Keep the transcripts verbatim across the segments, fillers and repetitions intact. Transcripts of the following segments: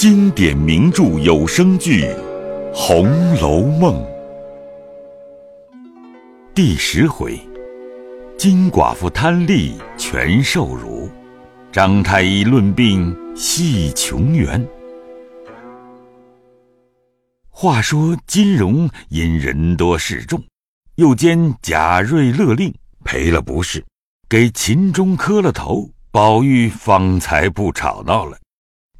经典名著有声剧《红楼梦》第十回，金寡妇贪利全受辱，张太医论病戏穷源。话说金荣因人多势众，又兼贾瑞勒令，赔了不是，给秦钟磕了头，宝玉方才不吵闹了。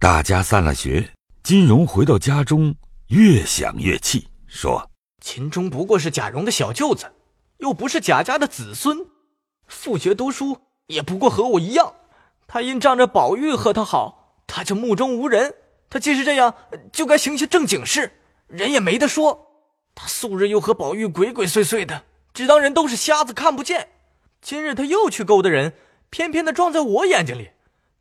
大家散了学，金荣回到家中，越想越气，说秦钟不过是贾蓉的小舅子，又不是贾家的子孙，复学读书也不过和我一样，他因仗着宝玉和他好，他就目中无人，他既是这样，就该行些正经事，人也没得说。他素日又和宝玉鬼鬼祟祟的，只当人都是瞎子看不见，今日他又去勾搭人，偏偏的撞在我眼睛里，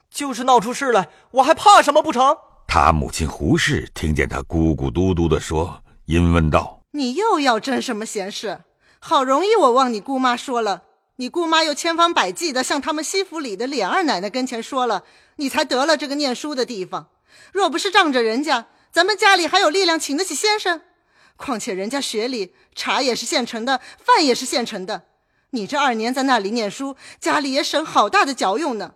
就是闹出事来，我还怕什么不成？他母亲胡氏听见他咕咕嘟嘟地说，因问道：你又要争什么闲事？好容易我望你姑妈说了，你姑妈又千方百计地向他们西府里的琏二奶奶跟前说了，你才得了这个念书的地方。若不是仗着人家，咱们家里还有力量请得起先生？况且人家学里茶也是现成的，饭也是现成的，你这二年在那里念书，家里也省好大的嚼用呢。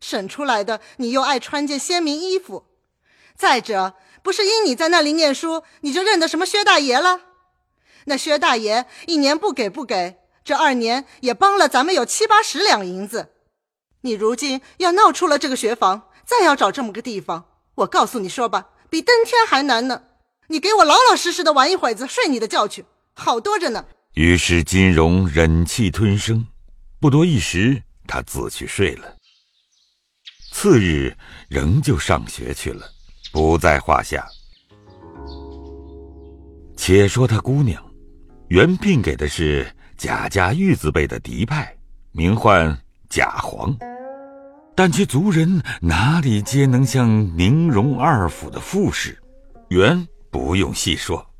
省出来的你又爱穿件鲜明衣服，再者不是因你在那里念书，你就认得什么薛大爷了？那薛大爷一年不给不给，这二年也帮了咱们有七八十两银子。你如今要闹出了这个学房，再要找这么个地方，我告诉你说吧，比登天还难呢。你给我老老实实的玩一会子，睡你的觉去，好多着呢。于是金荣忍气吞声，不多一时他自去睡了。次日仍旧上学去了，不在话下。且说他姑娘原聘给的是贾家玉字辈的嫡派，名唤贾璜，但其族人哪里皆能像宁荣二府的傅氏，原不用细说。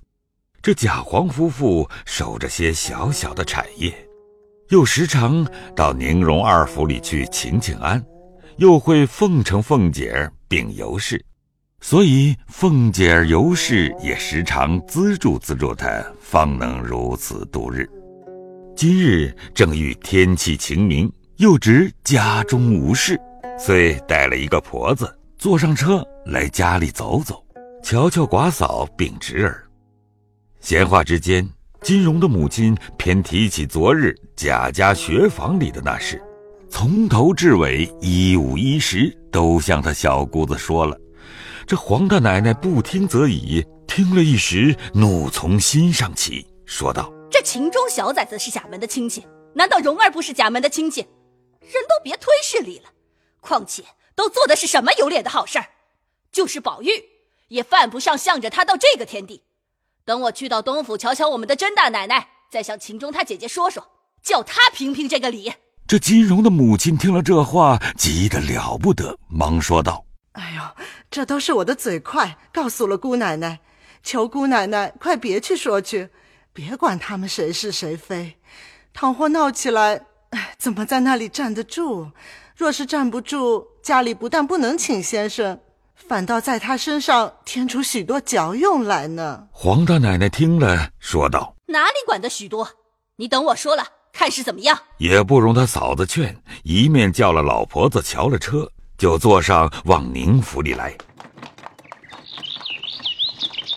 这贾璜夫妇守着些小小的产业，又时常到宁荣二府里去请请安，又会奉承凤姐儿并尤氏，所以凤姐儿尤氏也时常资助资助他，方能如此度日。今日正遇天气晴明，又值家中无事，遂带了一个婆子坐上车来家里走走，瞧瞧寡嫂并侄儿。闲话之间，金荣的母亲偏提起昨日贾家学房里的那事，从头至尾一五一十都向他小姑子说了。这黄大奶奶不听则已，听了一时怒从心上起，说道：这秦钟小崽子是贾门的亲戚，难道蓉儿不是贾门的亲戚？人都别推事理了，况且都做的是什么有脸的好事儿？就是宝玉也犯不上向着他到这个天地。等我去到东府瞧瞧我们的甄大奶奶，再向秦钟他姐姐说说，叫她评评这个理。这金荣的母亲听了这话，急得了不得，忙说道：哎呦，这都是我的嘴快告诉了姑奶奶，求姑奶奶快别去说去，别管他们谁是谁非，倘或闹起来，怎么在那里站得住？若是站不住，家里不但不能请先生，反倒在他身上添出许多嚼用来呢。黄大奶奶听了说道：哪里管得许多，你等我说了看是怎么样。也不容他嫂子劝，一面叫了老婆子瞧了车，就坐上往宁府里来。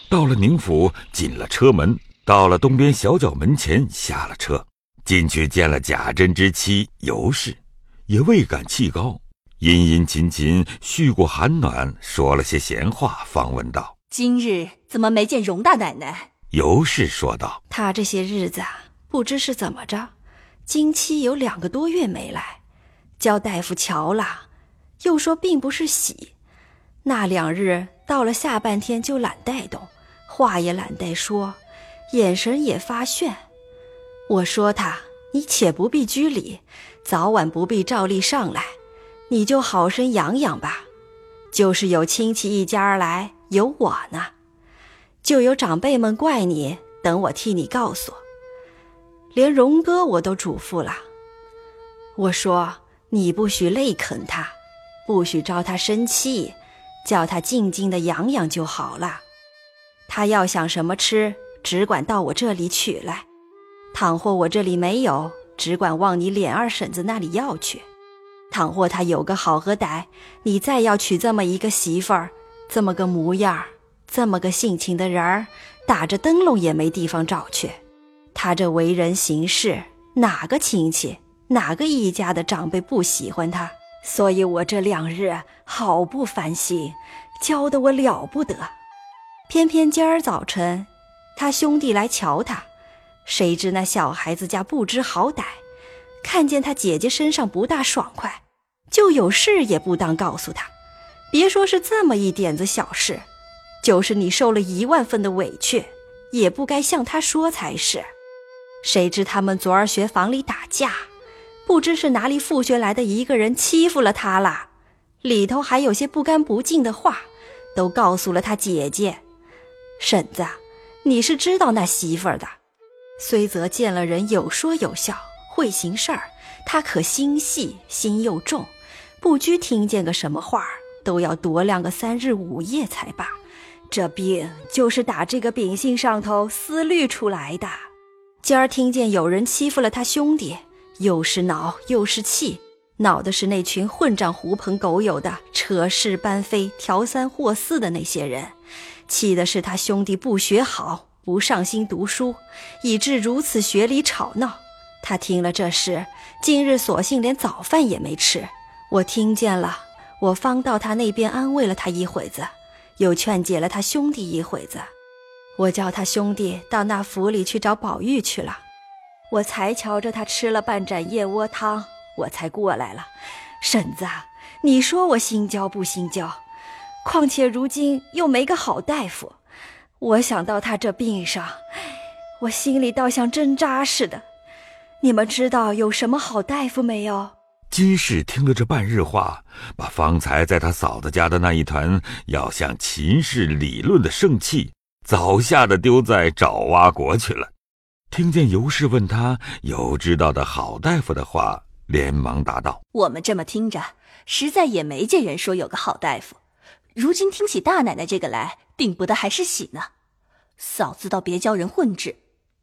到了宁府，进了车门，到了东边小角门前下了车，进去见了贾珍之妻尤氏，也未敢气高，殷殷勤勤叙过寒暖，说了些闲话，方问道：今日怎么没见荣大奶奶？尤氏说道：她这些日子啊，不知是怎么着，经期有两个多月没来，叫大夫瞧了，又说并不是喜，那两日到了下半天就懒带动，话也懒带说，眼神也发眩。我说他，你且不必拘礼，早晚不必照例上来，你就好生养养吧。就是有亲戚一家来，有我呢，就有长辈们怪你，等我替你告诉。连荣哥我都嘱咐了，我说你不许累啃他，不许招他生气，叫他静静的养养就好了。他要想什么吃，只管到我这里取来，倘或我这里没有，只管往你脸二婶子那里要去。倘或他有个好和歹，你再要娶这么一个媳妇儿，这么个模样，这么个性情的人儿，打着灯笼也没地方找去。他这为人行事，哪个亲戚哪个一家的长辈不喜欢他，所以我这两日好不烦心，教得我了不得。偏偏今儿早晨他兄弟来瞧他，谁知那小孩子家不知好歹，看见他姐姐身上不大爽快，就有事也不当告诉他。别说是这么一点子小事，就是你受了一万分的委屈，也不该向他说才是。谁知他们昨儿学房里打架，不知是哪里复学来的一个人欺负了他了，里头还有些不干不净的话，都告诉了他姐姐。婶子，你是知道那媳妇儿的，虽则见了人有说有笑，会行事儿，他可心细心又重，不拘听见个什么话都要踱量个三日五夜才罢。这病就是打这个秉性上头思虑出来的。今儿听见有人欺负了他兄弟，又是恼又是气，恼的是那群混账狐朋狗友的扯是搬非调三祸四的那些人，气的是他兄弟不学好不上心读书，以致如此学理吵闹。他听了这事，今日索性连早饭也没吃。我听见了，我方到他那边安慰了他一会子，又劝解了他兄弟一会子。我叫他兄弟到那府里去找宝玉去了，我才瞧着他吃了半盏燕窝汤，我才过来了。婶子，你说我心焦不心焦？况且如今又没个好大夫，我想到他这病上，我心里倒像针扎似的。你们知道有什么好大夫没有？金氏听了这半日话，把方才在他嫂子家的那一团要向秦氏理论的盛气早吓得丢在爪哇国去了。听见尤氏问他有知道的好大夫的话，连忙答道：我们这么听着，实在也没见人说有个好大夫，如今听起大奶奶这个来，定不得还是喜呢。嫂子倒别教人混制，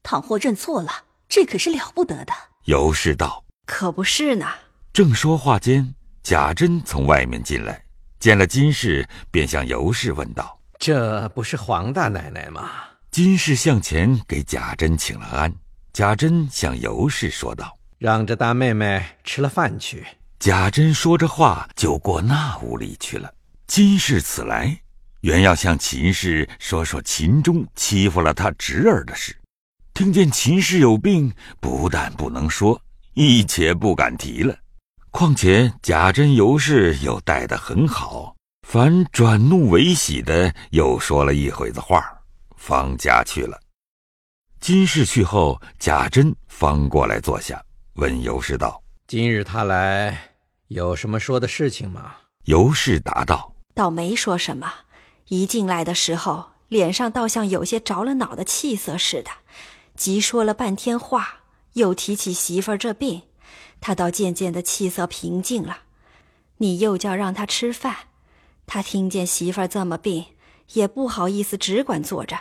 倘或认错了，这可是了不得的。尤氏道：可不是呢。正说话间，贾珍从外面进来，见了金氏，便向尤氏问道：这不是黄大奶奶吗？金氏向前给贾珍请了安。贾珍向尤氏说道：让着大妹妹吃了饭去。贾珍说着话就过那屋里去了。金氏此来原要向秦氏说说秦钟欺负了他侄儿的事，听见秦氏有病，不但不能说，一且不敢提了。况且贾珍尤氏又带得很好，凡转怒为喜的又说了一会子话，方家去了。金氏去后，贾珍方过来坐下，问尤氏道：今日他来有什么说的事情吗？尤氏答道：倒没说什么，一进来的时候脸上倒像有些着了恼的气色似的，即说了半天话，又提起媳妇儿这病，他倒渐渐的气色平静了。你又叫让他吃饭，他听见媳妇儿这么病，也不好意思，只管坐着，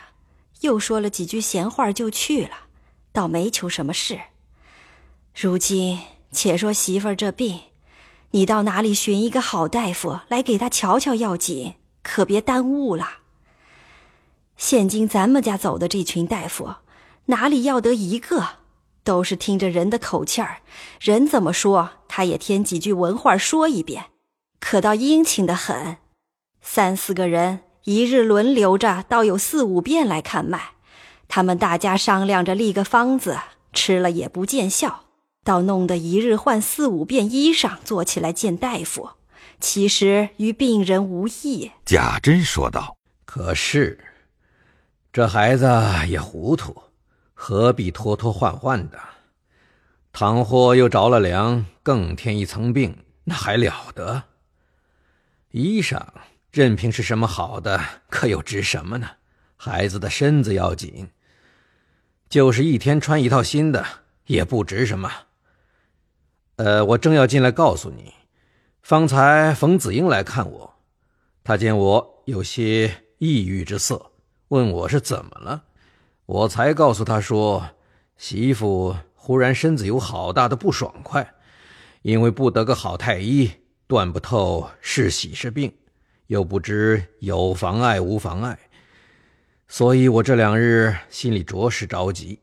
又说了几句闲话就去了，倒没求什么事。如今且说媳妇儿这病，你到哪里寻一个好大夫来给他瞧瞧要紧，可别耽误了。现今咱们家走的这群大夫，哪里要得一个，都是听着人的口气儿，人怎么说他也添几句文话说一遍，可倒殷勤得很。三四个人一日轮流着，倒有四五遍来看脉，他们大家商量着立个方子，吃了也不见效，倒弄得一日换四五遍衣裳坐起来见大夫，其实与病人无异。贾珍说道：可是这孩子也糊涂，何必拖拖换换的？倘或又着了凉，更添一层病，那还了得？衣裳任凭是什么好的，可又值什么呢？孩子的身子要紧，就是一天穿一套新的也不值什么。呃，我正要进来告诉你，方才冯子英来看我，他见我有些抑郁之色，问我是怎么了。我才告诉他说，媳妇忽然身子有好大的不爽快，因为不得个好太医，断不透是喜是病，又不知有妨碍无妨碍，所以我这两日心里着实着急。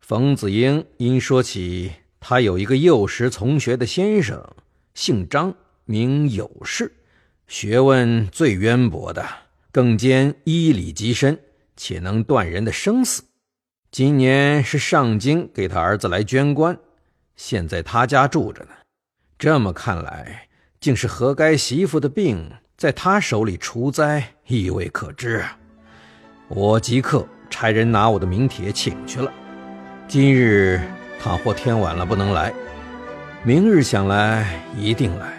冯子英因说起他有一个幼时从学的先生，姓张名有事，学问最渊博的，更兼医理极深，且能断人的生死。今年是上京给他儿子来捐官，现在他家住着呢。这么看来，竟是何该媳妇的病在他手里除灾，亦未可知啊。我即刻差人拿我的名帖请去了。今日倘或天晚了不能来，明日想来一定来。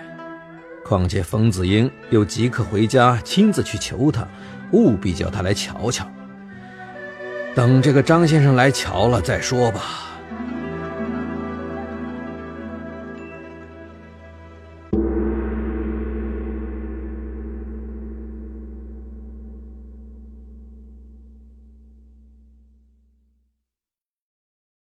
况且冯子英又即刻回家亲自去求他，务必叫他来瞧瞧。等这个张先生来瞧了再说吧。